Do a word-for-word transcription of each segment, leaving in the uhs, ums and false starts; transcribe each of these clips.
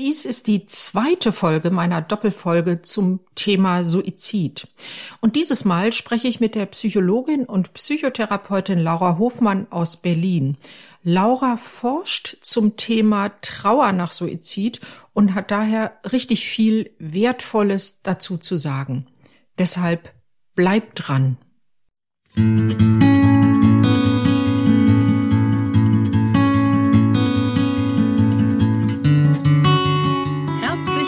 Dies ist die zweite Folge meiner Doppelfolge zum Thema Suizid. Und dieses Mal spreche ich mit der Psychologin und Psychotherapeutin Laura Hofmann aus Berlin. Laura forscht zum Thema Trauer nach Suizid und hat daher richtig viel Wertvolles dazu zu sagen. Deshalb bleibt dran.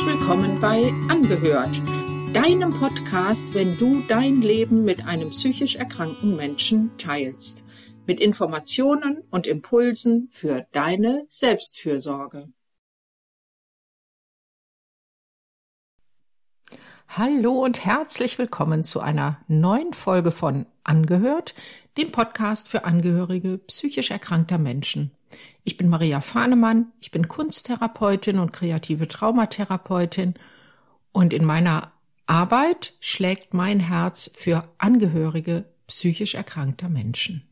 Willkommen bei Angehört, deinem Podcast, wenn du dein Leben mit einem psychisch erkrankten Menschen teilst. Mit Informationen und Impulsen für deine Selbstfürsorge. Hallo und herzlich willkommen zu einer neuen Folge von Angehört, dem Podcast für Angehörige psychisch erkrankter Menschen. Ich bin Maria Fahnemann, ich bin Kunsttherapeutin und kreative Traumatherapeutin und in meiner Arbeit schlägt mein Herz für Angehörige psychisch erkrankter Menschen.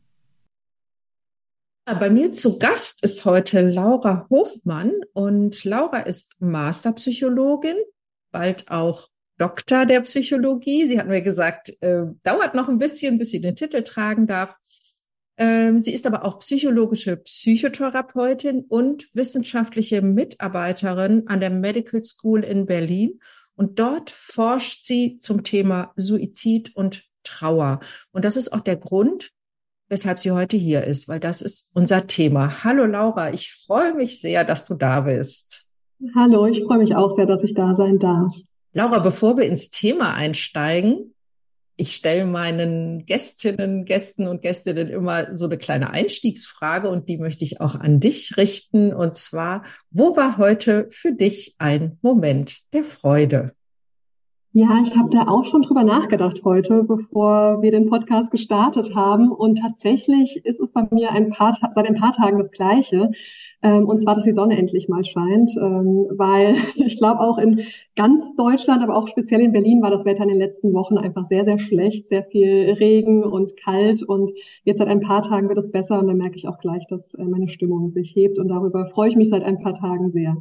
Bei mir zu Gast ist heute Laura Hofmann und Laura ist Masterpsychologin, bald auch Doktor der Psychologie. Sie hat mir gesagt, äh, dauert noch ein bisschen, bis sie den Titel tragen darf. Sie ist aber auch psychologische Psychotherapeutin und wissenschaftliche Mitarbeiterin an der Medical School in Berlin. Und dort forscht sie zum Thema Suizid und Trauer. Und das ist auch der Grund, weshalb sie heute hier ist, weil das ist unser Thema. Hallo Laura, ich freue mich sehr, dass du da bist. Hallo, ich freue mich auch sehr, dass ich da sein darf. Laura, bevor wir ins Thema einsteigen, ich stelle meinen Gästinnen, Gästen und Gästinnen immer so eine kleine Einstiegsfrage und die möchte ich auch an dich richten. Und zwar, wo war heute für dich ein Moment der Freude? Ja, ich habe da auch schon drüber nachgedacht heute, bevor wir den Podcast gestartet haben. Und tatsächlich ist es bei mir ein paar, seit ein paar Tagen das Gleiche. Und zwar, dass die Sonne endlich mal scheint, weil ich glaube auch in ganz Deutschland, aber auch speziell in Berlin war das Wetter in den letzten Wochen einfach sehr, sehr schlecht, sehr viel Regen und kalt und jetzt seit ein paar Tagen wird es besser und dann merke ich auch gleich, dass meine Stimmung sich hebt und darüber freue ich mich seit ein paar Tagen sehr.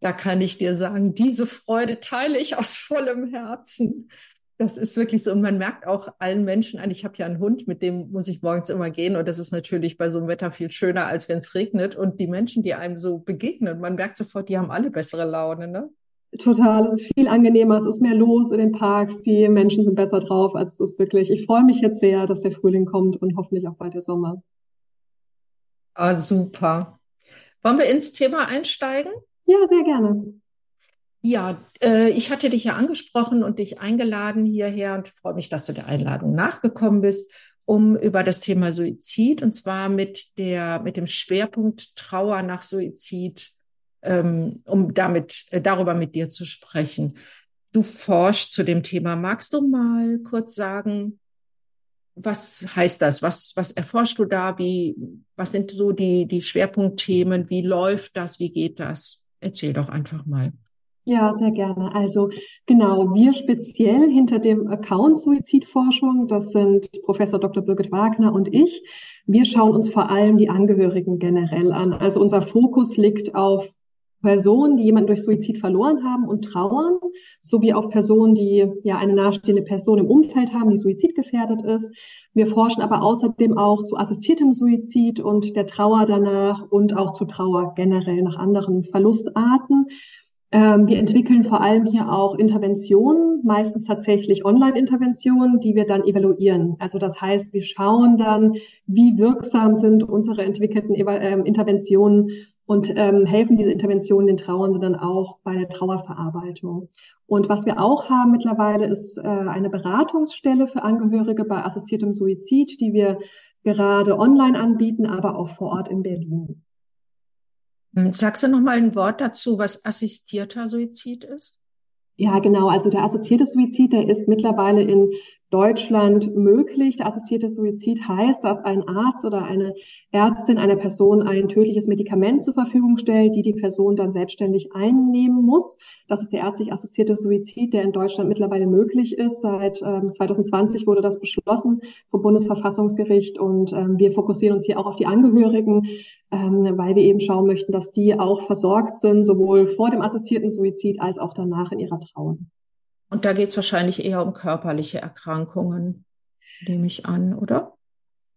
Da kann ich dir sagen, diese Freude teile ich aus vollem Herzen. Das ist wirklich so. Und man merkt auch allen Menschen an, ich habe ja einen Hund, mit dem muss ich morgens immer gehen. Und das ist natürlich bei so einem Wetter viel schöner, als wenn es regnet. Und die Menschen, die einem so begegnen, man merkt sofort, die haben alle bessere Laune, ne? Total, es ist viel angenehmer, es ist mehr los in den Parks, die Menschen sind besser drauf, als es ist wirklich. Ich freue mich jetzt sehr, dass der Frühling kommt und hoffentlich auch bald der Sommer. Ah, super. Wollen wir ins Thema einsteigen? Ja, sehr gerne. Ja, äh, ich hatte dich ja angesprochen und dich eingeladen hierher und freue mich, dass du der Einladung nachgekommen bist, um über das Thema Suizid und zwar mit der mit dem Schwerpunkt Trauer nach Suizid, ähm, um damit äh, darüber mit dir zu sprechen. Du forschst zu dem Thema. Magst du mal kurz sagen, was heißt das? Was was erforschst du da? Wie was sind so die die Schwerpunktthemen? Wie läuft das? Wie geht das? Erzähl doch einfach mal. Ja, sehr gerne. Also genau, wir speziell hinter dem Account Suizidforschung, das sind Professor Doktor Birgit Wagner und ich, wir schauen uns vor allem die Angehörigen generell an. Also unser Fokus liegt auf Personen, die jemanden durch Suizid verloren haben und trauern, sowie auf Personen, die ja eine nahestehende Person im Umfeld haben, die suizidgefährdet ist. Wir forschen aber außerdem auch zu assistiertem Suizid und der Trauer danach und auch zu Trauer generell nach anderen Verlustarten. Wir entwickeln vor allem hier auch Interventionen, meistens tatsächlich Online-Interventionen, die wir dann evaluieren. Also das heißt, wir schauen dann, wie wirksam sind unsere entwickelten Interventionen und helfen diese Interventionen den Trauernden dann auch bei der Trauerverarbeitung. Und was wir auch haben mittlerweile ist eine Beratungsstelle für Angehörige bei assistiertem Suizid, die wir gerade online anbieten, aber auch vor Ort in Berlin. Sagst du noch mal ein Wort dazu, was assistierter Suizid ist? Ja, genau. Also der assistierte Suizid, der ist mittlerweile in Deutschland möglich. Assistiertes Suizid heißt, dass ein Arzt oder eine Ärztin einer Person ein tödliches Medikament zur Verfügung stellt, die die Person dann selbstständig einnehmen muss. Das ist der ärztlich assistierte Suizid, der in Deutschland mittlerweile möglich ist. Seit ähm, zwanzig zwanzig wurde das beschlossen vom Bundesverfassungsgericht, und ähm, wir fokussieren uns hier auch auf die Angehörigen, ähm, weil wir eben schauen möchten, dass die auch versorgt sind, sowohl vor dem assistierten Suizid als auch danach in ihrer Trauer. Und da geht es wahrscheinlich eher um körperliche Erkrankungen, nehme ich an, oder?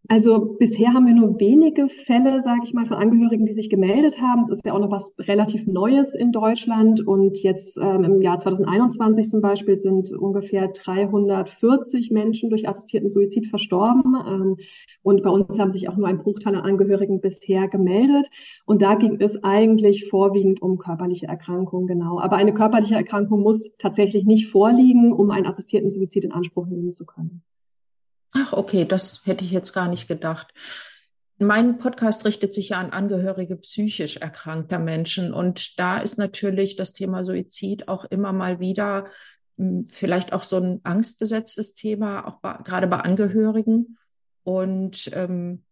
Also bisher haben wir nur wenige Fälle, sage ich mal, von Angehörigen, die sich gemeldet haben. Es ist ja auch noch was relativ Neues in Deutschland. Und jetzt ähm, im Jahr zwanzig einundzwanzig zum Beispiel sind ungefähr dreihundertvierzig Menschen durch assistierten Suizid verstorben. Ähm, und bei uns haben sich auch nur ein Bruchteil an Angehörigen bisher gemeldet. Und da ging es eigentlich vorwiegend um körperliche Erkrankungen, genau. Aber eine körperliche Erkrankung muss tatsächlich nicht vorliegen, um einen assistierten Suizid in Anspruch nehmen zu können. Ach, okay, das hätte ich jetzt gar nicht gedacht. Mein Podcast richtet sich ja an Angehörige psychisch erkrankter Menschen. Und da ist natürlich das Thema Suizid auch immer mal wieder vielleicht auch so ein angstbesetztes Thema, auch bei, gerade bei Angehörigen. Und ähm,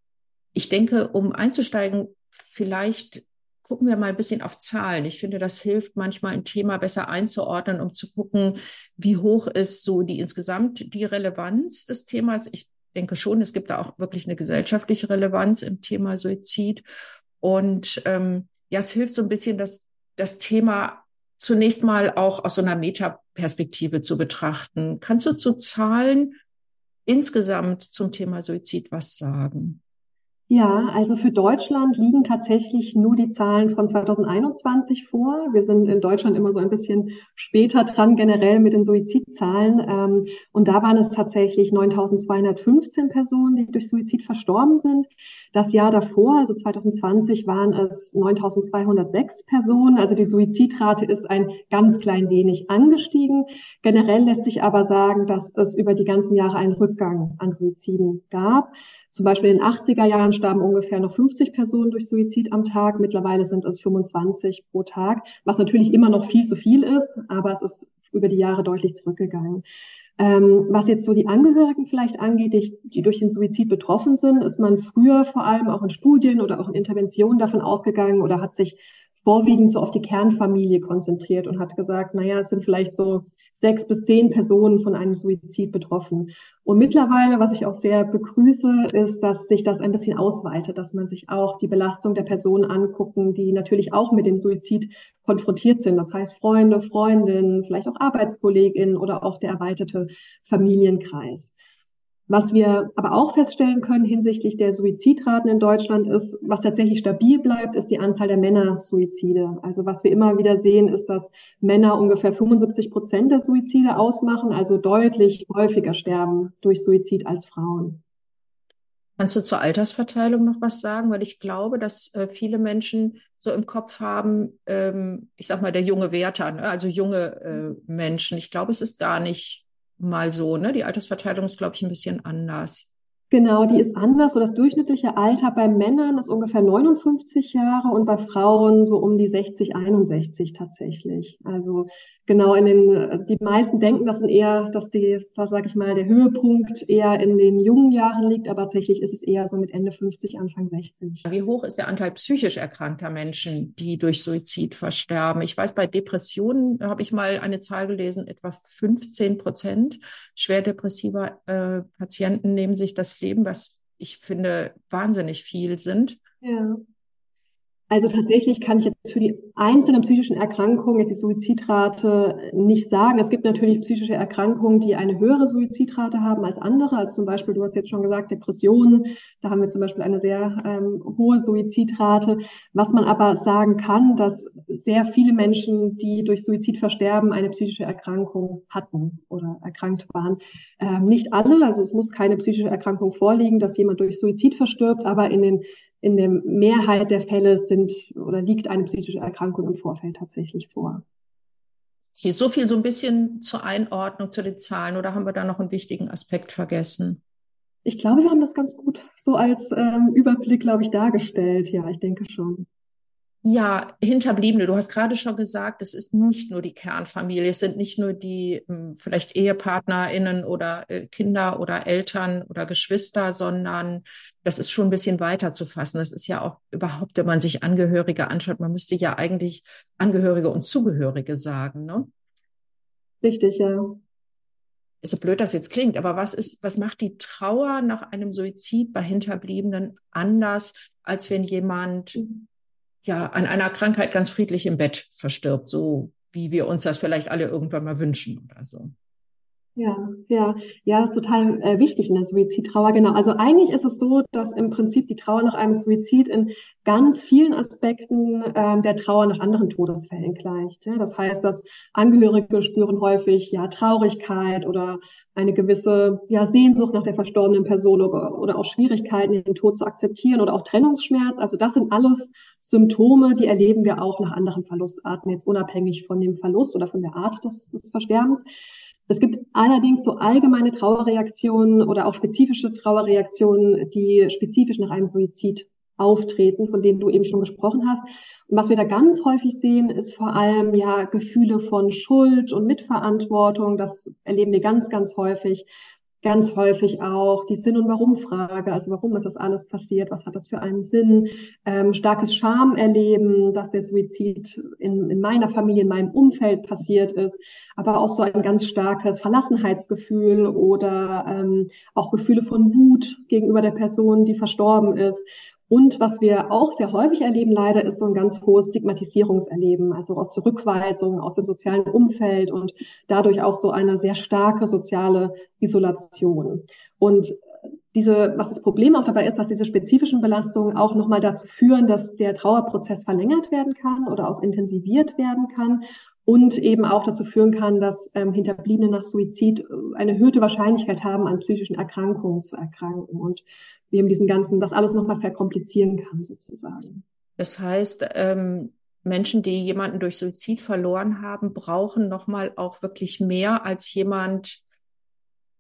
ich denke, um einzusteigen, vielleicht gucken wir mal ein bisschen auf Zahlen. Ich finde, das hilft manchmal, ein Thema besser einzuordnen, um zu gucken, wie hoch ist so die insgesamt die Relevanz des Themas. Ich denke schon, es gibt da auch wirklich eine gesellschaftliche Relevanz im Thema Suizid. Und ähm, ja, es hilft so ein bisschen, das, das Thema zunächst mal auch aus so einer Metaperspektive zu betrachten. Kannst du zu Zahlen insgesamt zum Thema Suizid was sagen? Ja, also für Deutschland liegen tatsächlich nur die Zahlen von zwanzig einundzwanzig vor. Wir sind in Deutschland immer so ein bisschen später dran, generell mit den Suizidzahlen. Und da waren es tatsächlich neuntausendzweihundertfünfzehn Personen, die durch Suizid verstorben sind. Das Jahr davor, also zwanzig zwanzig, waren es neuntausendzweihundertsechs Personen. Also die Suizidrate ist ein ganz klein wenig angestiegen. Generell lässt sich aber sagen, dass es über die ganzen Jahre einen Rückgang an Suiziden gab. Zum Beispiel in den achtziger Jahren starben ungefähr noch fünfzig Personen durch Suizid am Tag. Mittlerweile sind es fünfundzwanzig pro Tag, was natürlich immer noch viel zu viel ist, aber es ist über die Jahre deutlich zurückgegangen. Ähm, was jetzt so die Angehörigen vielleicht angeht, die, die durch den Suizid betroffen sind, ist man früher vor allem auch in Studien oder auch in Interventionen davon ausgegangen oder hat sich vorwiegend so auf die Kernfamilie konzentriert und hat gesagt, naja, es sind vielleicht so sechs bis zehn Personen von einem Suizid betroffen. Und mittlerweile, was ich auch sehr begrüße, ist, dass sich das ein bisschen ausweitet, dass man sich auch die Belastung der Personen angucken, die natürlich auch mit dem Suizid konfrontiert sind. Das heißt Freunde, Freundinnen, vielleicht auch ArbeitskollegInnen oder auch der erweiterte Familienkreis. Was wir aber auch feststellen können hinsichtlich der Suizidraten in Deutschland ist, was tatsächlich stabil bleibt, ist die Anzahl der Männersuizide. Also was wir immer wieder sehen, ist, dass Männer ungefähr fünfundsiebzig Prozent der Suizide ausmachen, also deutlich häufiger sterben durch Suizid als Frauen. Kannst du zur Altersverteilung noch was sagen? Weil ich glaube, dass äh, viele Menschen so im Kopf haben, ähm, ich sag mal, der junge Wärter, ne? Also junge äh, Menschen. Ich glaube, es ist gar nicht mal so, ne? Die Altersverteilung ist, glaube ich, ein bisschen anders. Genau, die ist anders. So das durchschnittliche Alter bei Männern ist ungefähr neunundfünfzig Jahre und bei Frauen so um die sechzig, einundsechzig tatsächlich. Also genau in den, die meisten denken, das sind eher, dass die, das sage ich mal, der Höhepunkt eher in den jungen Jahren liegt, aber tatsächlich ist es eher so mit Ende fünfzig, Anfang sechzig. Wie hoch ist der Anteil psychisch erkrankter Menschen, die durch Suizid versterben? Ich weiß, bei Depressionen habe ich mal eine Zahl gelesen, etwa fünfzehn Prozent schwer depressiver äh, Patienten nehmen sich das Leben, was ich finde wahnsinnig viel sind. Ja. Also tatsächlich kann ich jetzt für die einzelnen psychischen Erkrankungen jetzt die Suizidrate nicht sagen. Es gibt natürlich psychische Erkrankungen, die eine höhere Suizidrate haben als andere. Also zum Beispiel, du hast jetzt schon gesagt, Depressionen. Da haben wir zum Beispiel eine sehr ähm, hohe Suizidrate. Was man aber sagen kann, dass sehr viele Menschen, die durch Suizid versterben, eine psychische Erkrankung hatten oder erkrankt waren. Ähm, nicht alle, also es muss keine psychische Erkrankung vorliegen, dass jemand durch Suizid verstirbt, aber in den In der Mehrheit der Fälle sind oder liegt eine psychische Erkrankung im Vorfeld tatsächlich vor. Okay, so viel so ein bisschen zur Einordnung zu den Zahlen, oder haben wir da noch einen wichtigen Aspekt vergessen? Ich glaube, wir haben das ganz gut so als ähm, Überblick, glaube ich, dargestellt. Ja, ich denke schon. Ja, Hinterbliebene, du hast gerade schon gesagt, es ist nicht nur die Kernfamilie, es sind nicht nur die vielleicht EhepartnerInnen oder Kinder oder Eltern oder Geschwister, sondern das ist schon ein bisschen weiter zu fassen. Das ist ja auch überhaupt, wenn man sich Angehörige anschaut, man müsste ja eigentlich Angehörige und Zugehörige sagen, ne? Richtig, ja. So blöd das jetzt klingt, aber was ist, was macht die Trauer nach einem Suizid bei Hinterbliebenen anders, als wenn jemand ja an einer Krankheit ganz friedlich im Bett verstirbt, so wie wir uns das vielleicht alle irgendwann mal wünschen oder so? Ja, ja, ja, ist total äh, wichtig in der Suizidtrauer, genau. Also eigentlich ist es so, dass im Prinzip die Trauer nach einem Suizid in ganz vielen Aspekten ähm, der Trauer nach anderen Todesfällen gleicht. Ja? Das heißt, dass Angehörige spüren häufig ja Traurigkeit oder eine gewisse ja Sehnsucht nach der verstorbenen Person oder, oder auch Schwierigkeiten, den Tod zu akzeptieren oder auch Trennungsschmerz. Also das sind alles Symptome, die erleben wir auch nach anderen Verlustarten, jetzt unabhängig von dem Verlust oder von der Art des, des Versterbens. Es gibt allerdings so allgemeine Trauerreaktionen oder auch spezifische Trauerreaktionen, die spezifisch nach einem Suizid auftreten, von denen du eben schon gesprochen hast. Und was wir da ganz häufig sehen, ist vor allem ja Gefühle von Schuld und Mitverantwortung. Das erleben wir ganz, ganz häufig. Ganz häufig auch die Sinn- und Warum-Frage, also warum ist das alles passiert, was hat das für einen Sinn, ähm, starkes Schamerleben, dass der Suizid in, in meiner Familie, in meinem Umfeld passiert ist, aber auch so ein ganz starkes Verlassenheitsgefühl oder ähm, auch Gefühle von Wut gegenüber der Person, die verstorben ist. Und was wir auch sehr häufig erleben leider, ist so ein ganz hohes Stigmatisierungserleben, also auch Zurückweisung aus dem sozialen Umfeld und dadurch auch so eine sehr starke soziale Isolation. Und diese, was das Problem auch dabei ist, dass diese spezifischen Belastungen auch nochmal dazu führen, dass der Trauerprozess verlängert werden kann oder auch intensiviert werden kann und eben auch dazu führen kann, dass ähm, Hinterbliebene nach Suizid eine erhöhte Wahrscheinlichkeit haben, an psychischen Erkrankungen zu erkranken und eben diesen ganzen, das alles nochmal verkomplizieren kann sozusagen. Das heißt, ähm, Menschen, die jemanden durch Suizid verloren haben, brauchen nochmal auch wirklich mehr als jemand,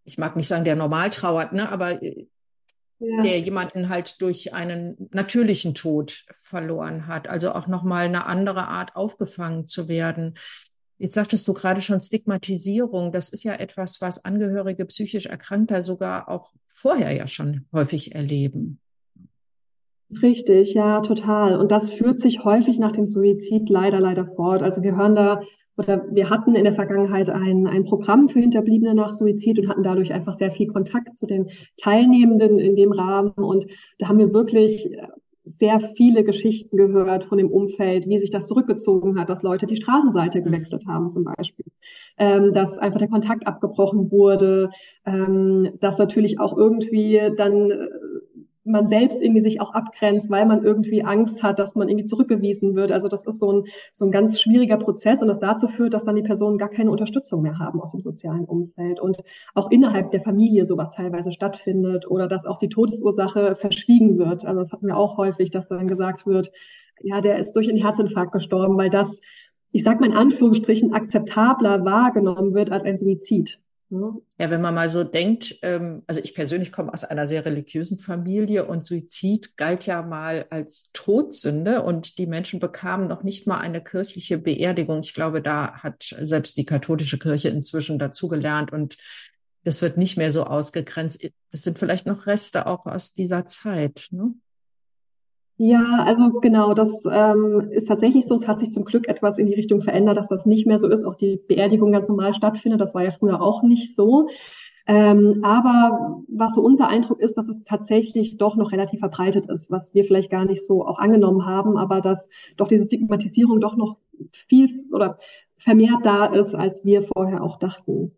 ich mag nicht sagen, der normal trauert, ne, aber ja, der jemanden halt durch einen natürlichen Tod verloren hat. Also auch nochmal eine andere Art aufgefangen zu werden. Jetzt sagtest du gerade schon Stigmatisierung. Das ist ja etwas, was Angehörige psychisch Erkrankter sogar auch vorher ja schon häufig erleben. Richtig, ja, total. Und das führt sich häufig nach dem Suizid leider, leider fort. Also wir hören da, oder wir hatten in der Vergangenheit ein, ein Programm für Hinterbliebene nach Suizid und hatten dadurch einfach sehr viel Kontakt zu den Teilnehmenden in dem Rahmen. Und da haben wir wirklich sehr viele Geschichten gehört von dem Umfeld, wie sich das zurückgezogen hat, dass Leute die Straßenseite gewechselt haben zum Beispiel, ähm, dass einfach der Kontakt abgebrochen wurde, ähm, dass natürlich auch irgendwie dann äh, man selbst irgendwie sich auch abgrenzt, weil man irgendwie Angst hat, dass man irgendwie zurückgewiesen wird. Also das ist so ein, so ein ganz schwieriger Prozess und das dazu führt, dass dann die Personen gar keine Unterstützung mehr haben aus dem sozialen Umfeld und auch innerhalb der Familie sowas teilweise stattfindet oder dass auch die Todesursache verschwiegen wird. Also das hatten wir auch häufig, dass dann gesagt wird, ja, der ist durch einen Herzinfarkt gestorben, weil das, ich sag mal in Anführungsstrichen, akzeptabler wahrgenommen wird als ein Suizid. Ja, wenn man mal so denkt, ähm, also ich persönlich komme aus einer sehr religiösen Familie und Suizid galt ja mal als Todsünde und die Menschen bekamen noch nicht mal eine kirchliche Beerdigung. Ich glaube, da hat selbst die katholische Kirche inzwischen dazugelernt und das wird nicht mehr so ausgegrenzt. Das sind vielleicht noch Reste auch aus dieser Zeit, ne? Ja, also genau, das ähm, ist tatsächlich so. Es hat sich zum Glück etwas in die Richtung verändert, dass das nicht mehr so ist. Auch die Beerdigung ganz normal stattfindet. Das war ja früher auch nicht so. Ähm, aber was so unser Eindruck ist, dass es tatsächlich doch noch relativ verbreitet ist, was wir vielleicht gar nicht so auch angenommen haben, aber dass doch diese Stigmatisierung doch noch viel oder vermehrt da ist, als wir vorher auch dachten.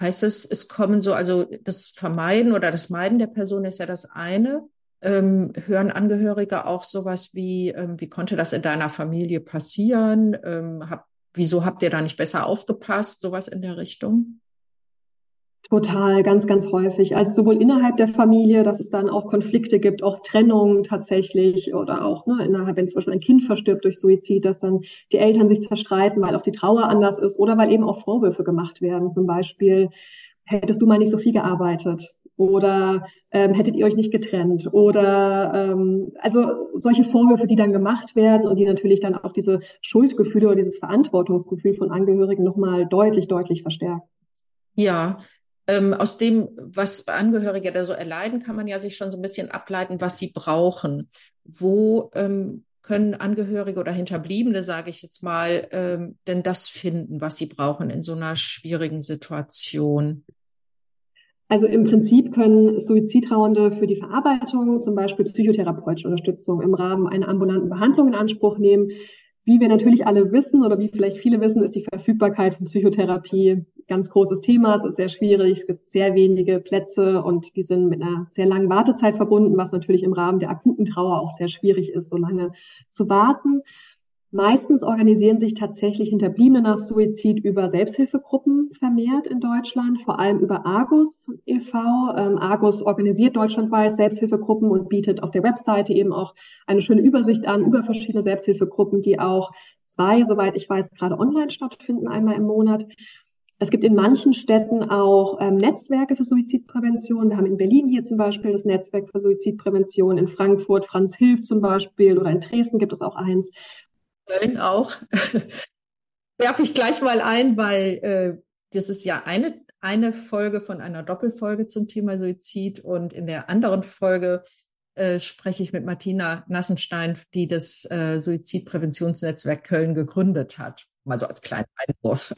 Heißt es, es kommen so, also das Vermeiden oder das Meiden der Person ist ja das eine. Ähm, hören Angehörige auch sowas wie, ähm, wie konnte das in deiner Familie passieren? Ähm, hab, wieso habt ihr da nicht besser aufgepasst? Sowas in der Richtung? Total, ganz, ganz häufig. Also sowohl innerhalb der Familie, dass es dann auch Konflikte gibt, auch Trennungen tatsächlich oder auch ne, innerhalb, wenn zum Beispiel ein Kind verstirbt durch Suizid, dass dann die Eltern sich zerstreiten, weil auch die Trauer anders ist oder weil eben auch Vorwürfe gemacht werden. Zum Beispiel, hättest du mal nicht so viel gearbeitet? oder ähm, hättet ihr euch nicht getrennt oder ähm, also solche Vorwürfe, die dann gemacht werden und die natürlich dann auch diese Schuldgefühle oder dieses Verantwortungsgefühl von Angehörigen nochmal deutlich, deutlich verstärken. Ja, ähm, aus dem, was Angehörige da so erleiden, kann man ja sich schon so ein bisschen ableiten, was sie brauchen. Wo ähm, können Angehörige oder Hinterbliebene, sage ich jetzt mal, ähm, denn das finden, was sie brauchen in so einer schwierigen Situation? Also im Prinzip können Suizidtrauernde für die Verarbeitung zum Beispiel psychotherapeutische Unterstützung im Rahmen einer ambulanten Behandlung in Anspruch nehmen. Wie wir natürlich alle wissen oder wie vielleicht viele wissen, ist die Verfügbarkeit von Psychotherapie ein ganz großes Thema. Es ist sehr schwierig, es gibt sehr wenige Plätze und die sind mit einer sehr langen Wartezeit verbunden, was natürlich im Rahmen der akuten Trauer auch sehr schwierig ist, so lange zu warten. Meistens organisieren sich tatsächlich Hinterbliebene nach Suizid über Selbsthilfegruppen vermehrt in Deutschland, vor allem über Argus e V Ähm, Argus organisiert deutschlandweit Selbsthilfegruppen und bietet auf der Webseite eben auch eine schöne Übersicht an über verschiedene Selbsthilfegruppen, die auch zwei, soweit ich weiß, gerade online stattfinden, einmal im Monat. Es gibt in manchen Städten auch ähm, Netzwerke für Suizidprävention. Wir haben in Berlin hier zum Beispiel das Netzwerk für Suizidprävention, in Frankfurt Franz Hilft zum Beispiel oder in Dresden gibt es auch eins. Köln auch. Werfe ich gleich mal ein, weil äh, das ist ja eine, eine Folge von einer Doppelfolge zum Thema Suizid und in der anderen Folge äh, spreche ich mit Martina Nassenstein, die das äh, Suizidpräventionsnetzwerk Köln gegründet hat. Mal so als kleinen Einwurf.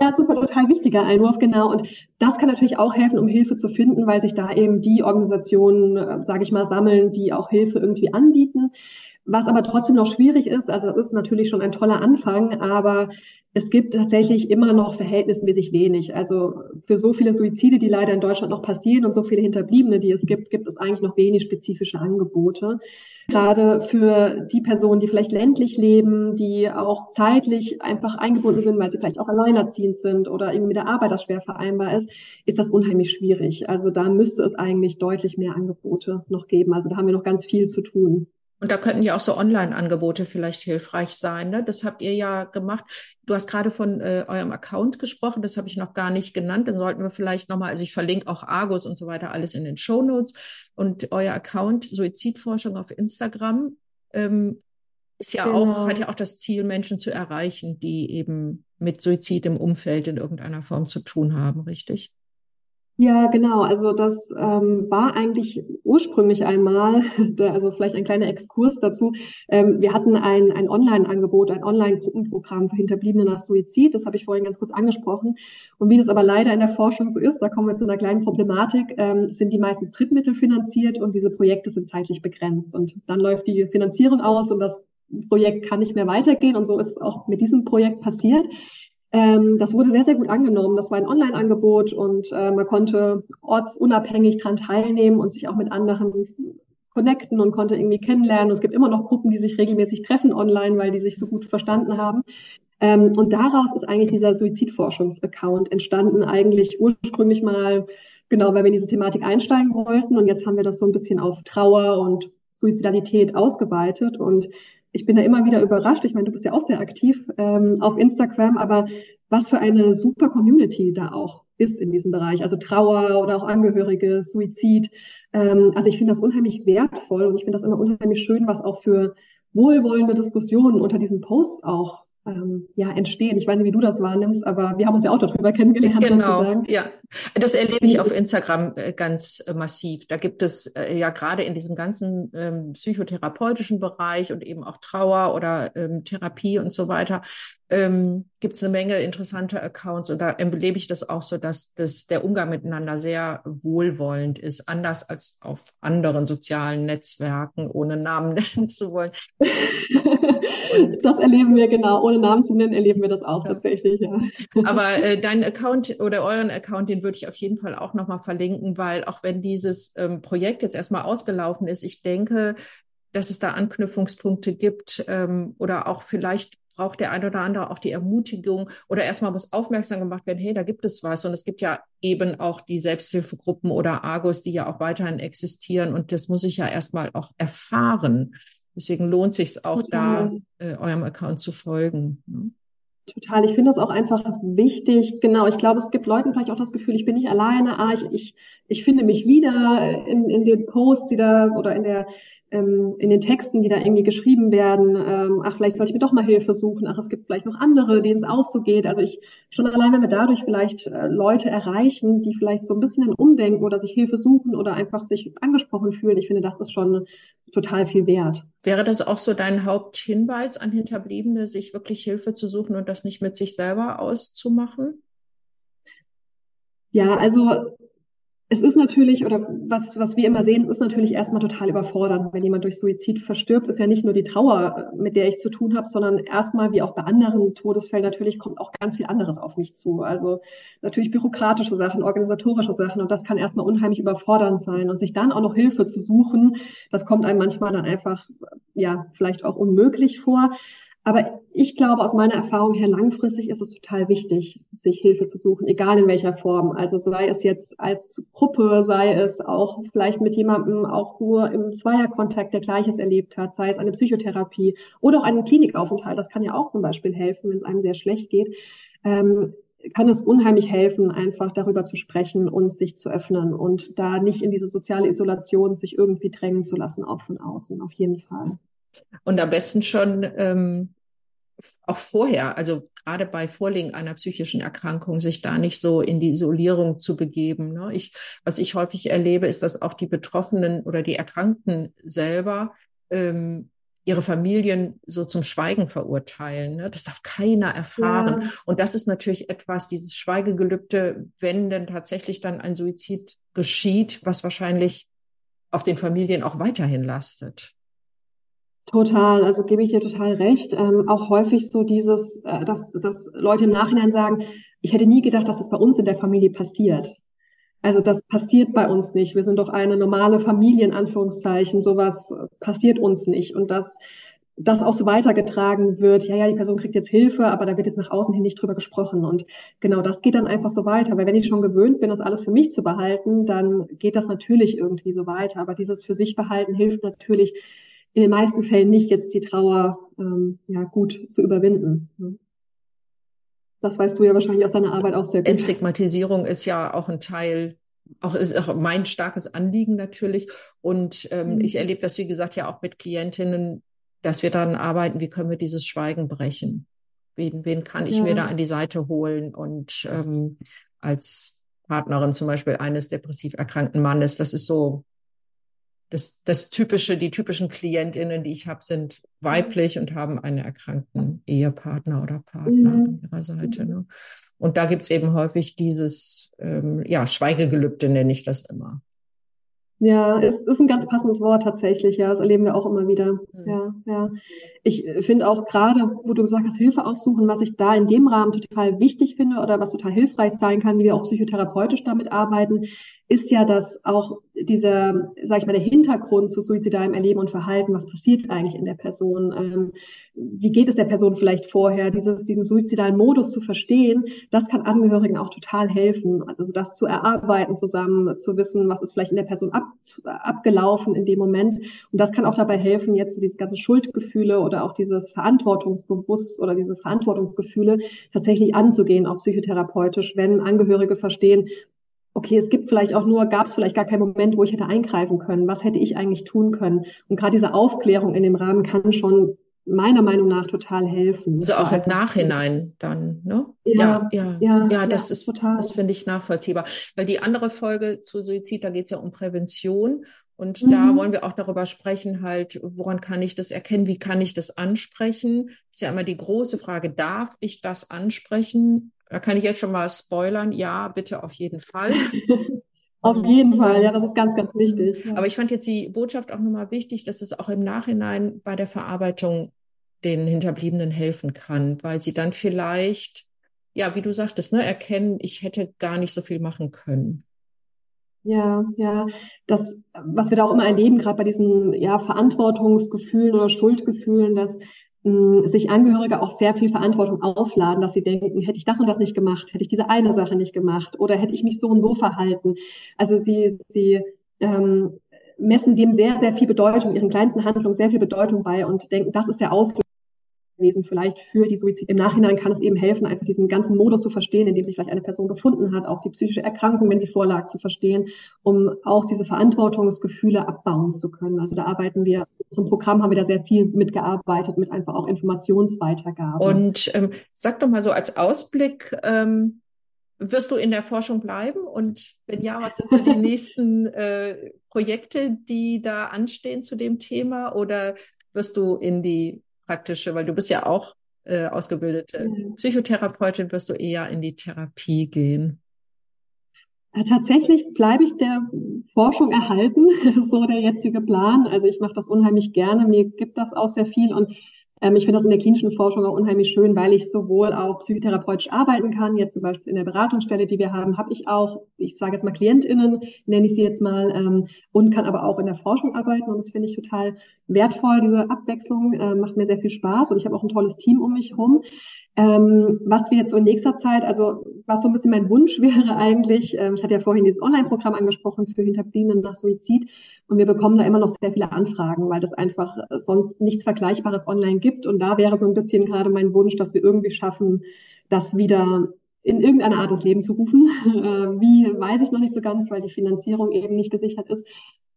Ja, super, total wichtiger Einwurf, genau. Und das kann natürlich auch helfen, um Hilfe zu finden, weil sich da eben die Organisationen, äh, sage ich mal, sammeln, die auch Hilfe irgendwie anbieten. Was aber trotzdem noch schwierig ist, also das ist natürlich schon ein toller Anfang, aber es gibt tatsächlich immer noch verhältnismäßig wenig. Also für so viele Suizide, die leider in Deutschland noch passieren und so viele Hinterbliebene, die es gibt, gibt es eigentlich noch wenig spezifische Angebote. Gerade für die Personen, die vielleicht ländlich leben, die auch zeitlich einfach eingebunden sind, weil sie vielleicht auch alleinerziehend sind oder eben mit der Arbeit das schwer vereinbar ist, ist das unheimlich schwierig. Also da müsste es eigentlich deutlich mehr Angebote noch geben. Also da haben wir noch ganz viel zu tun. Und da könnten ja auch so Online-Angebote vielleicht hilfreich sein, ne? Das habt ihr ja gemacht. Du hast gerade von äh, eurem Account gesprochen, das habe ich noch gar nicht genannt. Dann sollten wir vielleicht nochmal, also ich verlinke auch Argus und so weiter alles in den Shownotes. Und euer Account Suizidforschung auf Instagram ähm, ist ja genau. auch, hat ja auch das Ziel, Menschen zu erreichen, die eben mit Suizid im Umfeld in irgendeiner Form zu tun haben, richtig? Ja, genau. Also das ähm, war eigentlich ursprünglich einmal, also vielleicht ein kleiner Exkurs dazu. Ähm, wir hatten ein, ein Online-Angebot, ein Online-Gruppenprogramm für Hinterbliebene nach Suizid. Das habe ich vorhin ganz kurz angesprochen. Und wie das aber leider in der Forschung so ist, da kommen wir zu einer kleinen Problematik, ähm, sind die meistens Drittmittel finanziert und diese Projekte sind zeitlich begrenzt. Und dann läuft die Finanzierung aus und das Projekt kann nicht mehr weitergehen. Und so ist es auch mit diesem Projekt passiert. Ähm, das wurde sehr, sehr gut angenommen. Das war ein Online-Angebot und äh, man konnte ortsunabhängig dran teilnehmen und sich auch mit anderen connecten und konnte irgendwie kennenlernen. Und es gibt immer noch Gruppen, die sich regelmäßig treffen online, weil die sich so gut verstanden haben. Ähm, und daraus ist eigentlich dieser Suizidforschungs-Account entstanden, eigentlich ursprünglich mal, genau, weil wir in diese Thematik einsteigen wollten. Und jetzt haben wir das so ein bisschen auf Trauer und Suizidalität ausgeweitet und ich bin da immer wieder überrascht. Ich meine, du bist ja auch sehr aktiv ähm, auf Instagram, aber was für eine super Community da auch ist in diesem Bereich. Also Trauer oder auch Angehörige, Suizid. Ähm, also ich finde das unheimlich wertvoll und ich finde das immer unheimlich schön, was auch für wohlwollende Diskussionen unter diesen Posts auch ähm, ja entstehen. Ich weiß nicht, wie du das wahrnimmst, aber wir haben uns ja auch darüber kennengelernt. Genau, sozusagen. Ja. Das erlebe ich auf Instagram ganz massiv. Da gibt es ja gerade in diesem ganzen ähm, psychotherapeutischen Bereich und eben auch Trauer oder ähm, Therapie und so weiter, ähm, gibt es eine Menge interessanter Accounts. Und da erlebe ich das auch so, dass das, der Umgang miteinander sehr wohlwollend ist, anders als auf anderen sozialen Netzwerken, ohne Namen nennen zu wollen. Das erleben wir, genau. Ohne Namen zu nennen, erleben wir das auch ja. tatsächlich, ja. Aber äh, dein Account oder euren Account, den würde ich auf jeden Fall auch nochmal verlinken, weil auch wenn dieses ähm, Projekt jetzt erstmal ausgelaufen ist, ich denke, dass es da Anknüpfungspunkte gibt ähm, oder auch vielleicht braucht der ein oder andere auch die Ermutigung oder erstmal muss aufmerksam gemacht werden, hey, da gibt es was und es gibt ja eben auch die Selbsthilfegruppen oder Argus, die ja auch weiterhin existieren und das muss ich ja erstmal auch erfahren. Deswegen lohnt sich es auch, ja. da äh, eurem Account zu folgen. Ne? Total, ich finde das auch einfach wichtig. Genau, ich glaube, es gibt Leuten vielleicht auch das Gefühl, ich bin nicht alleine. Ah, ich ich ich finde mich wieder in in den Posts, die da oder in der ähm, in den Texten, die da irgendwie geschrieben werden. Ähm, ach, vielleicht sollte ich mir doch mal Hilfe suchen. Ach, es gibt vielleicht noch andere, denen es auch so geht. Also ich schon allein, wenn wir dadurch vielleicht äh, Leute erreichen, die vielleicht so ein bisschen umdenken oder sich Hilfe suchen oder einfach sich angesprochen fühlen. Ich finde, das ist schon total viel wert. Wäre das auch so dein Haupthinweis an Hinterbliebene, sich wirklich Hilfe zu suchen und das nicht mit sich selber auszumachen? Ja, also es ist natürlich, oder was was wir immer sehen, es ist natürlich erstmal total überfordernd, wenn jemand durch Suizid verstirbt, ist ja nicht nur die Trauer, mit der ich zu tun habe, sondern erstmal, wie auch bei anderen Todesfällen, natürlich kommt auch ganz viel anderes auf mich zu. Also natürlich bürokratische Sachen, organisatorische Sachen, und das kann erstmal unheimlich überfordernd sein. Und sich dann auch noch Hilfe zu suchen, das kommt einem manchmal dann einfach, ja, vielleicht auch unmöglich vor. Aber ich glaube, aus meiner Erfahrung her, langfristig ist es total wichtig, sich Hilfe zu suchen, egal in welcher Form. Also sei es jetzt als Gruppe, sei es auch vielleicht mit jemandem auch nur im Zweierkontakt, der Gleiches erlebt hat, sei es eine Psychotherapie oder auch einen Klinikaufenthalt. Das kann ja auch zum Beispiel helfen, wenn es einem sehr schlecht geht. Ähm, kann es unheimlich helfen, einfach darüber zu sprechen und sich zu öffnen und da nicht in diese soziale Isolation sich irgendwie drängen zu lassen, auch von außen, auf jeden Fall. Und am besten schon ähm, auch vorher, also gerade bei Vorliegen einer psychischen Erkrankung, sich da nicht so in die Isolierung zu begeben, ne? Ich, was ich häufig erlebe, ist, dass auch die Betroffenen oder die Erkrankten selber ähm, ihre Familien so zum Schweigen verurteilen, ne? Das darf keiner erfahren. Ja. Und das ist natürlich etwas, dieses Schweigegelübde, wenn denn tatsächlich dann ein Suizid geschieht, was wahrscheinlich auf den Familien auch weiterhin lastet. Total, also gebe ich dir total recht. Ähm, auch häufig so dieses, äh, dass, dass Leute im Nachhinein sagen, ich hätte nie gedacht, dass das bei uns in der Familie passiert. Also das passiert bei uns nicht. Wir sind doch eine normale Familie, in Anführungszeichen. Sowas passiert uns nicht. Und dass das auch so weitergetragen wird, ja, ja, die Person kriegt jetzt Hilfe, aber da wird jetzt nach außen hin nicht drüber gesprochen. Und genau das geht dann einfach so weiter. Weil wenn ich schon gewöhnt bin, das alles für mich zu behalten, dann geht das natürlich irgendwie so weiter. Aber dieses für sich behalten hilft natürlich in den meisten Fällen nicht, jetzt die Trauer ähm, ja, gut zu überwinden. Das weißt du ja wahrscheinlich aus deiner Arbeit auch sehr gut. Entstigmatisierung ist ja auch ein Teil, auch ist auch mein starkes Anliegen natürlich. Und ähm, mhm. ich erlebe das, wie gesagt, ja auch mit Klientinnen, dass wir daran arbeiten, wie können wir dieses Schweigen brechen? Wen, wen kann ich ja. mir da an die Seite holen? Und ähm, als Partnerin zum Beispiel eines depressiv erkrankten Mannes, das ist so, Das, das typische, die typischen KlientInnen, die ich habe, sind weiblich und haben einen erkrankten Ehepartner oder Partner mhm. an ihrer Seite. Ne? Und da gibt's eben häufig dieses, ähm, ja, Schweigegelübde nenne ich das immer. Ja, es ist ein ganz passendes Wort tatsächlich, ja, das erleben wir auch immer wieder, mhm. ja, ja. Ich finde auch gerade, wo du gesagt hast, Hilfe aufsuchen, was ich da in dem Rahmen total wichtig finde oder was total hilfreich sein kann, wie wir auch psychotherapeutisch damit arbeiten, ist ja, dass auch dieser, sag ich mal, der Hintergrund zu suizidalem Erleben und Verhalten, was passiert eigentlich in der Person, ähm, wie geht es der Person vielleicht vorher, dieses, diesen suizidalen Modus zu verstehen, das kann Angehörigen auch total helfen, also das zu erarbeiten zusammen, zu wissen, was ist vielleicht in der Person ab, abgelaufen in dem Moment, und das kann auch dabei helfen, jetzt so diese ganzen Schuldgefühle oder auch dieses Verantwortungsbewusst oder diese Verantwortungsgefühle tatsächlich anzugehen, auch psychotherapeutisch, wenn Angehörige verstehen, okay, es gibt vielleicht auch nur, gab es vielleicht gar keinen Moment, wo ich hätte eingreifen können. Was hätte ich eigentlich tun können? Und gerade diese Aufklärung in dem Rahmen kann schon meiner Meinung nach total helfen. Also auch im Nachhinein dann, ne? Ja, ja, ja, ja, ja das ja, ist, total. Das finde ich nachvollziehbar. Weil die andere Folge zu Suizid, da geht es ja um Prävention. Und mhm. da wollen wir auch darüber sprechen, halt, woran kann ich das erkennen? Wie kann ich das ansprechen? Ist ja immer die große Frage, darf ich das ansprechen? Da kann ich jetzt schon mal spoilern. Ja, bitte auf jeden Fall. Auf jeden Fall, ja, das ist ganz, ganz wichtig. Ja. Aber ich fand jetzt die Botschaft auch nochmal wichtig, dass es auch im Nachhinein bei der Verarbeitung den Hinterbliebenen helfen kann, weil sie dann vielleicht, ja, wie du sagtest, ne, erkennen, ich hätte gar nicht so viel machen können. Ja, ja, das, was wir da auch immer erleben, gerade bei diesen, ja, Verantwortungsgefühlen oder Schuldgefühlen, dass sich Angehörige auch sehr viel Verantwortung aufladen, dass sie denken, hätte ich das und das nicht gemacht, hätte ich diese eine Sache nicht gemacht oder hätte ich mich so und so verhalten. Also sie, sie ähm, messen dem sehr, sehr viel Bedeutung, ihren kleinsten Handlungen sehr viel Bedeutung bei und denken, das ist der Auslöser gewesen, vielleicht für die Suizid. Im Nachhinein kann es eben helfen, einfach diesen ganzen Modus zu verstehen, in dem sich vielleicht eine Person gefunden hat, auch die psychische Erkrankung, wenn sie vorlag, zu verstehen, um auch diese Verantwortungsgefühle abbauen zu können. Also da arbeiten wir, zum Programm haben wir da sehr viel mitgearbeitet, mit einfach auch Informationsweitergabe. Und ähm, sag doch mal so als Ausblick, ähm, wirst du in der Forschung bleiben? Und wenn ja, was sind so die nächsten äh, Projekte, die da anstehen zu dem Thema? Oder wirst du in die praktische, weil du bist ja auch äh, ausgebildete Psychotherapeutin, wirst du eher in die Therapie gehen? Tatsächlich bleibe ich der Forschung erhalten, so der jetzige Plan. Also ich mache das unheimlich gerne, mir gibt das auch sehr viel und ähm, ich finde das in der klinischen Forschung auch unheimlich schön, weil ich sowohl auch psychotherapeutisch arbeiten kann, jetzt zum Beispiel in der Beratungsstelle, die wir haben, habe ich auch, ich sage jetzt mal KlientInnen, nenne ich sie jetzt mal, ähm, und kann aber auch in der Forschung arbeiten und das finde ich total wertvoll, diese Abwechslung, äh, macht mir sehr viel Spaß und ich habe auch ein tolles Team um mich herum. Ähm, was wir jetzt so in nächster Zeit, also was so ein bisschen mein Wunsch wäre eigentlich, ähm, ich hatte ja vorhin dieses Online-Programm angesprochen für Hinterbliebene nach Suizid und wir bekommen da immer noch sehr viele Anfragen, weil das einfach sonst nichts Vergleichbares online gibt und da wäre so ein bisschen gerade mein Wunsch, dass wir irgendwie schaffen, das wieder in irgendeine Art ins Leben zu rufen. Äh, wie, weiß ich noch nicht so ganz, weil die Finanzierung eben nicht gesichert ist.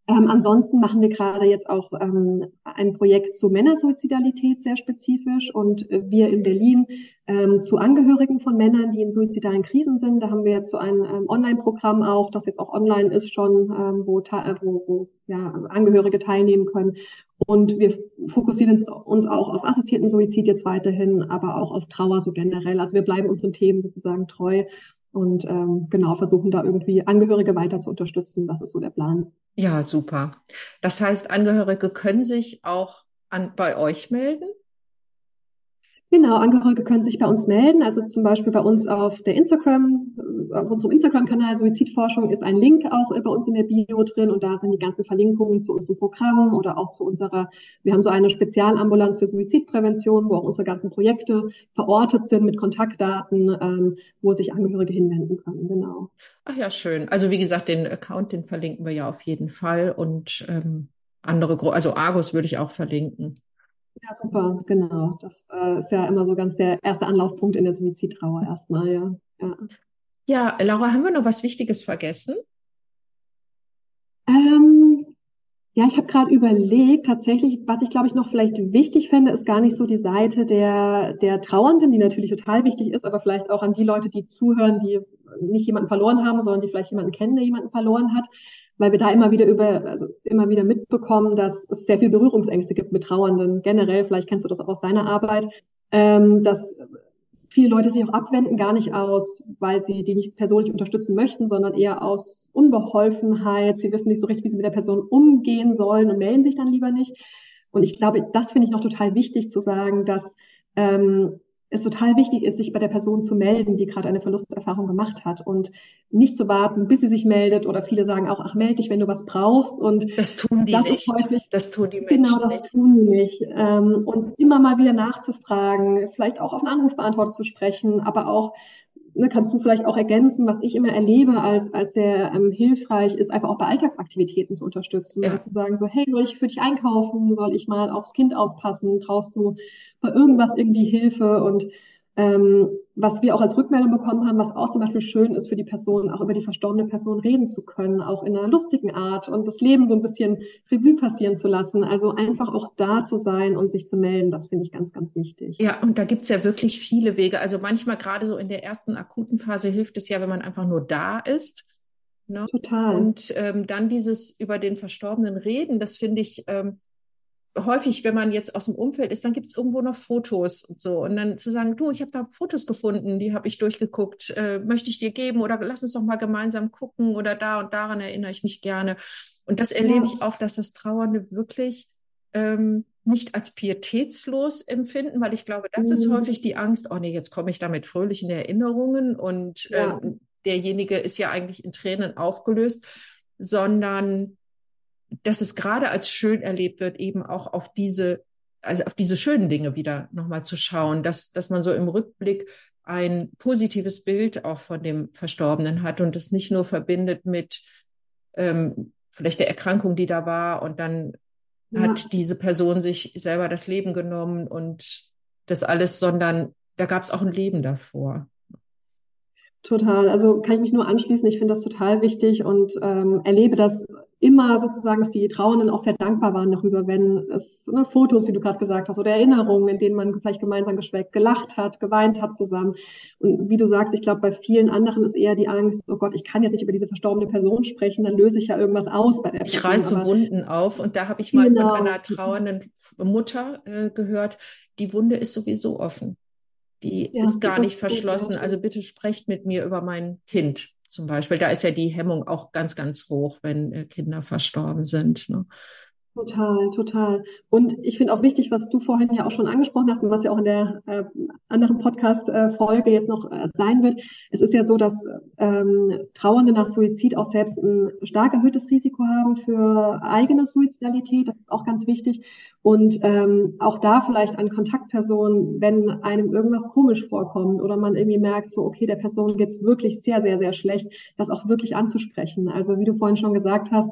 Ähm, ansonsten machen wir gerade jetzt auch ähm, ein Projekt zu Männersuizidalität sehr spezifisch und wir in Berlin ähm, zu Angehörigen von Männern, die in suizidalen Krisen sind. Da haben wir jetzt so ein ähm, Online-Programm auch, das jetzt auch online ist schon, ähm, wo, ta- wo, wo ja, Angehörige teilnehmen können. Und wir fokussieren uns auch auf assistierten Suizid jetzt weiterhin, aber auch auf Trauer so generell. Also wir bleiben unseren Themen sozusagen treu. Und ähm, genau, versuchen da irgendwie Angehörige weiter zu unterstützen. Das ist so der Plan. Ja, super. Das heißt, Angehörige können sich auch an, bei euch melden? Genau, Angehörige können sich bei uns melden. Also zum Beispiel bei uns auf der Instagram, auf unserem Instagram-Kanal Suizidforschung ist ein Link auch bei uns in der Bio drin und da sind die ganzen Verlinkungen zu unserem Programm oder auch zu unserer, wir haben so eine Spezialambulanz für Suizidprävention, wo auch unsere ganzen Projekte verortet sind mit Kontaktdaten, ähm, wo sich Angehörige hinwenden können, genau. Ach ja, schön. Also wie gesagt, den Account, den verlinken wir ja auf jeden Fall und ähm, andere, Gro- also Argus würde ich auch verlinken. Ja, super, genau. Das äh, ist ja immer so ganz der erste Anlaufpunkt in der Suizidtrauer erstmal, ja. ja. Ja, Laura, haben wir noch was Wichtiges vergessen? Ähm, ja, ich habe gerade überlegt, tatsächlich, was ich glaube ich noch vielleicht wichtig fände, ist gar nicht so die Seite der, der Trauernden, die natürlich total wichtig ist, aber vielleicht auch an die Leute, die zuhören, die nicht jemanden verloren haben, sondern die vielleicht jemanden kennen, der jemanden verloren hat. Weil wir da immer wieder über, also immer wieder mitbekommen, dass es sehr viel Berührungsängste gibt mit Trauernden generell. Vielleicht kennst du das auch aus deiner Arbeit, ähm, dass viele Leute sich auch abwenden, gar nicht aus, weil sie die nicht persönlich unterstützen möchten, sondern eher aus Unbeholfenheit. Sie wissen nicht so richtig, wie sie mit der Person umgehen sollen und melden sich dann lieber nicht. Und ich glaube, das finde ich noch total wichtig zu sagen, dass ähm, es total wichtig ist, sich bei der Person zu melden, die gerade eine Verlusterfahrung gemacht hat und nicht zu warten, bis sie sich meldet oder viele sagen auch, ach, melde dich, wenn du was brauchst. Und das tun die das nicht. Häufig, das tun die Menschen Genau, das nicht. tun die nicht. Und immer mal wieder nachzufragen, vielleicht auch auf einen Anrufbeantworter zu sprechen, aber auch, ne, kannst du vielleicht auch ergänzen, was ich immer erlebe, als als sehr ähm, hilfreich ist, einfach auch bei Alltagsaktivitäten zu unterstützen. Ja. Und zu sagen so, hey, soll ich für dich einkaufen? Soll ich mal aufs Kind aufpassen? Brauchst du bei irgendwas irgendwie Hilfe? Und ähm, was wir auch als Rückmeldung bekommen haben, was auch zum Beispiel schön ist für die Person, auch über die verstorbene Person reden zu können, auch in einer lustigen Art und das Leben so ein bisschen Revue passieren zu lassen. Also einfach auch da zu sein und sich zu melden, das finde ich ganz, ganz wichtig. Ja, und da gibt es ja wirklich viele Wege. Also manchmal gerade so in der ersten akuten Phase hilft es ja, wenn man einfach nur da ist. Ne? Total. Und ähm, dann dieses über den Verstorbenen reden, das finde ich... Ähm, häufig, wenn man jetzt aus dem Umfeld ist, dann gibt es irgendwo noch Fotos und so. Und dann zu sagen, du, ich habe da Fotos gefunden, die habe ich durchgeguckt, äh, möchte ich dir geben oder lass uns doch mal gemeinsam gucken oder da und daran erinnere ich mich gerne. Und das erlebe ja. ich auch, dass das Trauernde wirklich ähm, nicht als pietätslos empfinden, weil ich glaube, das mhm. ist häufig die Angst, oh nee, jetzt komme ich da mit fröhlichen Erinnerungen und ja. äh, derjenige ist ja eigentlich in Tränen aufgelöst, sondern dass es gerade als schön erlebt wird, eben auch auf diese, also auf diese schönen Dinge wieder nochmal zu schauen, dass, dass man so im Rückblick ein positives Bild auch von dem Verstorbenen hat und es nicht nur verbindet mit ähm, vielleicht der Erkrankung, die da war und dann ja. hat diese Person sich selber das Leben genommen und das alles, sondern da gab es auch ein Leben davor. Total, also kann ich mich nur anschließen. Ich finde das total wichtig und ähm, erlebe das immer sozusagen, dass die Trauernden auch sehr dankbar waren darüber, wenn es ne, Fotos, wie du gerade gesagt hast, oder Erinnerungen, in denen man vielleicht gemeinsam geschweckt, gelacht hat, geweint hat zusammen. Und wie du sagst, ich glaube, bei vielen anderen ist eher die Angst, oh Gott, ich kann jetzt nicht über diese verstorbene Person sprechen, dann löse ich ja irgendwas aus bei der Person. Ich reiße Wunden auf und da habe ich mal genau. von einer trauernden Mutter äh, gehört, die Wunde ist sowieso offen. Die ja, ist gar nicht verschlossen. Also bitte sprecht mit mir über mein Kind zum Beispiel. Da ist ja die Hemmung auch ganz, ganz hoch, wenn Kinder verstorben sind. Ne? Total, total. Und ich finde auch wichtig, was du vorhin ja auch schon angesprochen hast und was ja auch in der äh, anderen Podcast-Folge jetzt noch äh, sein wird. Es ist ja so, dass ähm, Trauernde nach Suizid auch selbst ein stark erhöhtes Risiko haben für eigene Suizidalität. Das ist auch ganz wichtig. Und ähm, auch da vielleicht an Kontaktpersonen, wenn einem irgendwas komisch vorkommt oder man irgendwie merkt, so okay, der Person geht's wirklich sehr, sehr, sehr schlecht, das auch wirklich anzusprechen. Also wie du vorhin schon gesagt hast,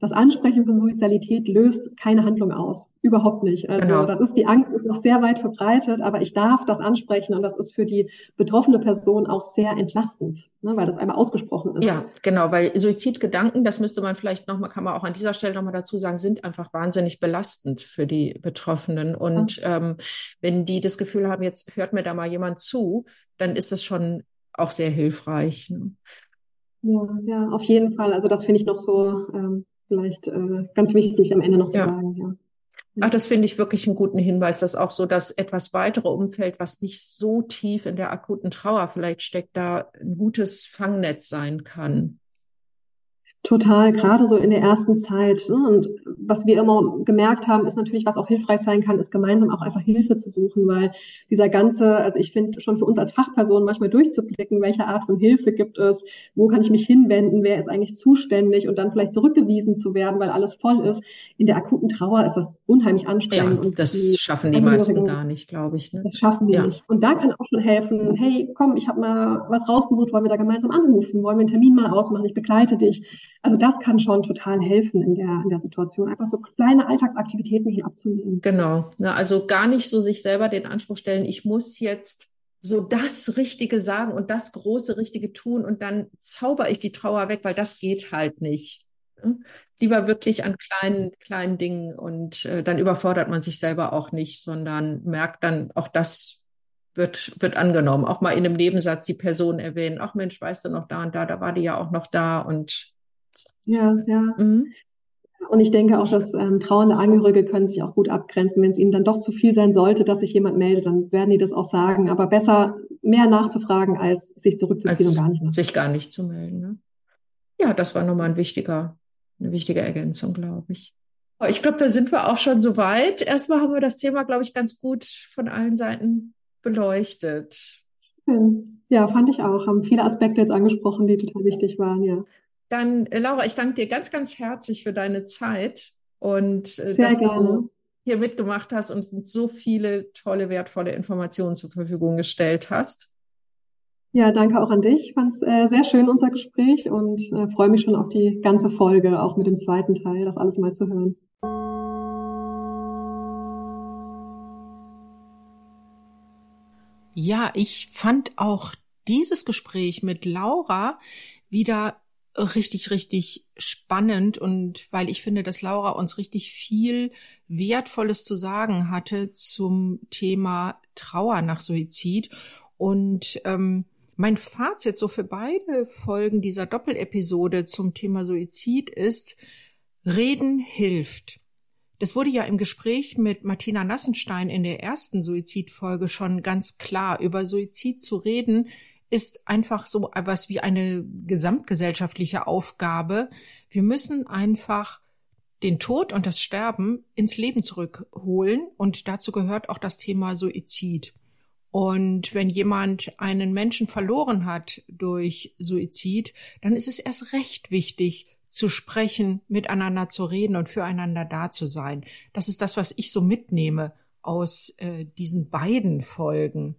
das Ansprechen von Suizidalität löst keine Handlung aus. Überhaupt nicht. Also genau. das ist, die Angst ist noch sehr weit verbreitet, aber ich darf das ansprechen und das ist für die betroffene Person auch sehr entlastend, ne, weil das einmal ausgesprochen ist. Ja, genau, weil Suizidgedanken, das müsste man vielleicht nochmal, kann man auch an dieser Stelle nochmal dazu sagen, sind einfach wahnsinnig belastend für die Betroffenen. Und ja. ähm, wenn die das Gefühl haben, jetzt hört mir da mal jemand zu, dann ist das schon auch sehr hilfreich. Ne? Ja, ja, auf jeden Fall. Also das finde ich noch so... Ähm, Vielleicht äh, ganz wichtig am Ende noch zu ja. sagen. Ja. Ach, das finde ich wirklich einen guten Hinweis, dass auch so das etwas weitere Umfeld, was nicht so tief in der akuten Trauer vielleicht steckt, da ein gutes Fangnetz sein kann. Total, gerade so in der ersten Zeit. Ne? Und was wir immer gemerkt haben, ist natürlich, was auch hilfreich sein kann, ist gemeinsam auch einfach Hilfe zu suchen, weil dieser ganze, also ich finde schon für uns als Fachpersonen manchmal durchzublicken, welche Art von Hilfe gibt es, wo kann ich mich hinwenden, wer ist eigentlich zuständig und dann vielleicht zurückgewiesen zu werden, weil alles voll ist. In der akuten Trauer ist das unheimlich anstrengend. Ja, und das die schaffen die meisten gar nicht, glaube ich. Ne? Das schaffen die ja. nicht. Und da kann auch schon helfen, hey, komm, ich habe mal was rausgesucht, wollen wir da gemeinsam anrufen, wollen wir einen Termin mal ausmachen, ich begleite dich. Also das kann schon total helfen in der, in der Situation, einfach so kleine Alltagsaktivitäten hier abzunehmen. Genau, also gar nicht so sich selber den Anspruch stellen, ich muss jetzt so das Richtige sagen und das große Richtige tun und dann zauber ich die Trauer weg, weil das geht halt nicht. Lieber wirklich an kleinen, kleinen Dingen und dann überfordert man sich selber auch nicht, sondern merkt dann auch das, Wird, wird angenommen. Auch mal in einem Nebensatz die Person erwähnen. Ach Mensch, weißt du noch da und da, da war die ja auch noch da und ja, ja. Mhm. Und ich denke auch, dass ähm, trauernde Angehörige können sich auch gut abgrenzen. Wenn es ihnen dann doch zu viel sein sollte, dass sich jemand meldet, dann werden die das auch sagen. Aber besser mehr nachzufragen, als sich zurückzuziehen und gar nicht nachzufragen. Sich gar nicht zu melden. Ne? Ja, das war nochmal ein wichtiger, eine wichtige Ergänzung, glaube ich. Ich glaube, da sind wir auch schon soweit. Erstmal haben wir das Thema, glaube ich, ganz gut von allen Seiten beleuchtet. Ja, fand ich auch. Haben viele Aspekte jetzt angesprochen, die total wichtig waren, ja. Dann, Laura, ich danke dir ganz, ganz herzlich für deine Zeit und Sehr dass gerne. du hier mitgemacht hast und uns so viele tolle, wertvolle Informationen zur Verfügung gestellt hast. Ja, danke auch an dich. Ich fand es äh, sehr schön, unser Gespräch und äh, freue mich schon auf die ganze Folge, auch mit dem zweiten Teil, das alles mal zu hören. Ja, ich fand auch dieses Gespräch mit Laura wieder richtig, richtig spannend und weil ich finde, dass Laura uns richtig viel Wertvolles zu sagen hatte zum Thema Trauer nach Suizid. Und ähm, mein Fazit so für beide Folgen dieser Doppelepisode zum Thema Suizid ist, Reden hilft. Das wurde ja im Gespräch mit Martina Nassenstein in der ersten Suizidfolge schon ganz klar. Über Suizid zu reden ist einfach so etwas wie eine gesamtgesellschaftliche Aufgabe. Wir müssen einfach den Tod und das Sterben ins Leben zurückholen und dazu gehört auch das Thema Suizid. Und wenn jemand einen Menschen verloren hat durch Suizid, dann ist es erst recht wichtig, zu sprechen, miteinander zu reden und füreinander da zu sein. Das ist das, was ich so mitnehme aus äh, diesen beiden Folgen.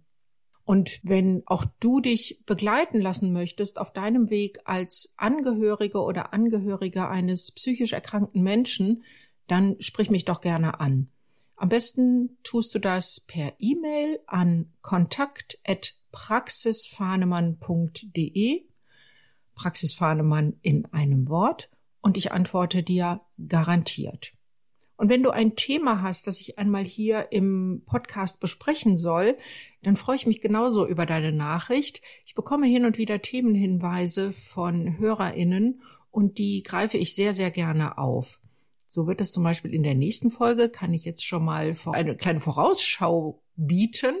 Und wenn auch du dich begleiten lassen möchtest auf deinem Weg als Angehörige oder Angehörige eines psychisch erkrankten Menschen, dann sprich mich doch gerne an. Am besten tust du das per E-Mail an kontakt at praxisfahnemann punkt de, Praxis Fahnemann in einem Wort, und ich antworte dir garantiert. Und wenn du ein Thema hast, das ich einmal hier im Podcast besprechen soll, dann freue ich mich genauso über deine Nachricht. Ich bekomme hin und wieder Themenhinweise von HörerInnen und die greife ich sehr, sehr gerne auf. So wird es zum Beispiel in der nächsten Folge, kann ich jetzt schon mal eine kleine Vorausschau bieten,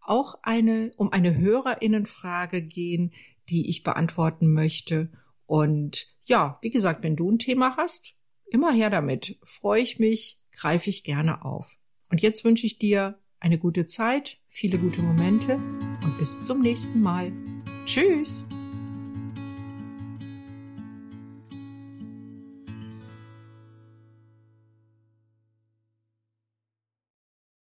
auch eine um eine HörerInnenfrage gehen, die ich beantworten möchte. Und ja, wie gesagt, wenn du ein Thema hast, immer her damit. Freue ich mich, greife ich gerne auf. Und jetzt wünsche ich dir eine gute Zeit, viele gute Momente und bis zum nächsten Mal. Tschüss!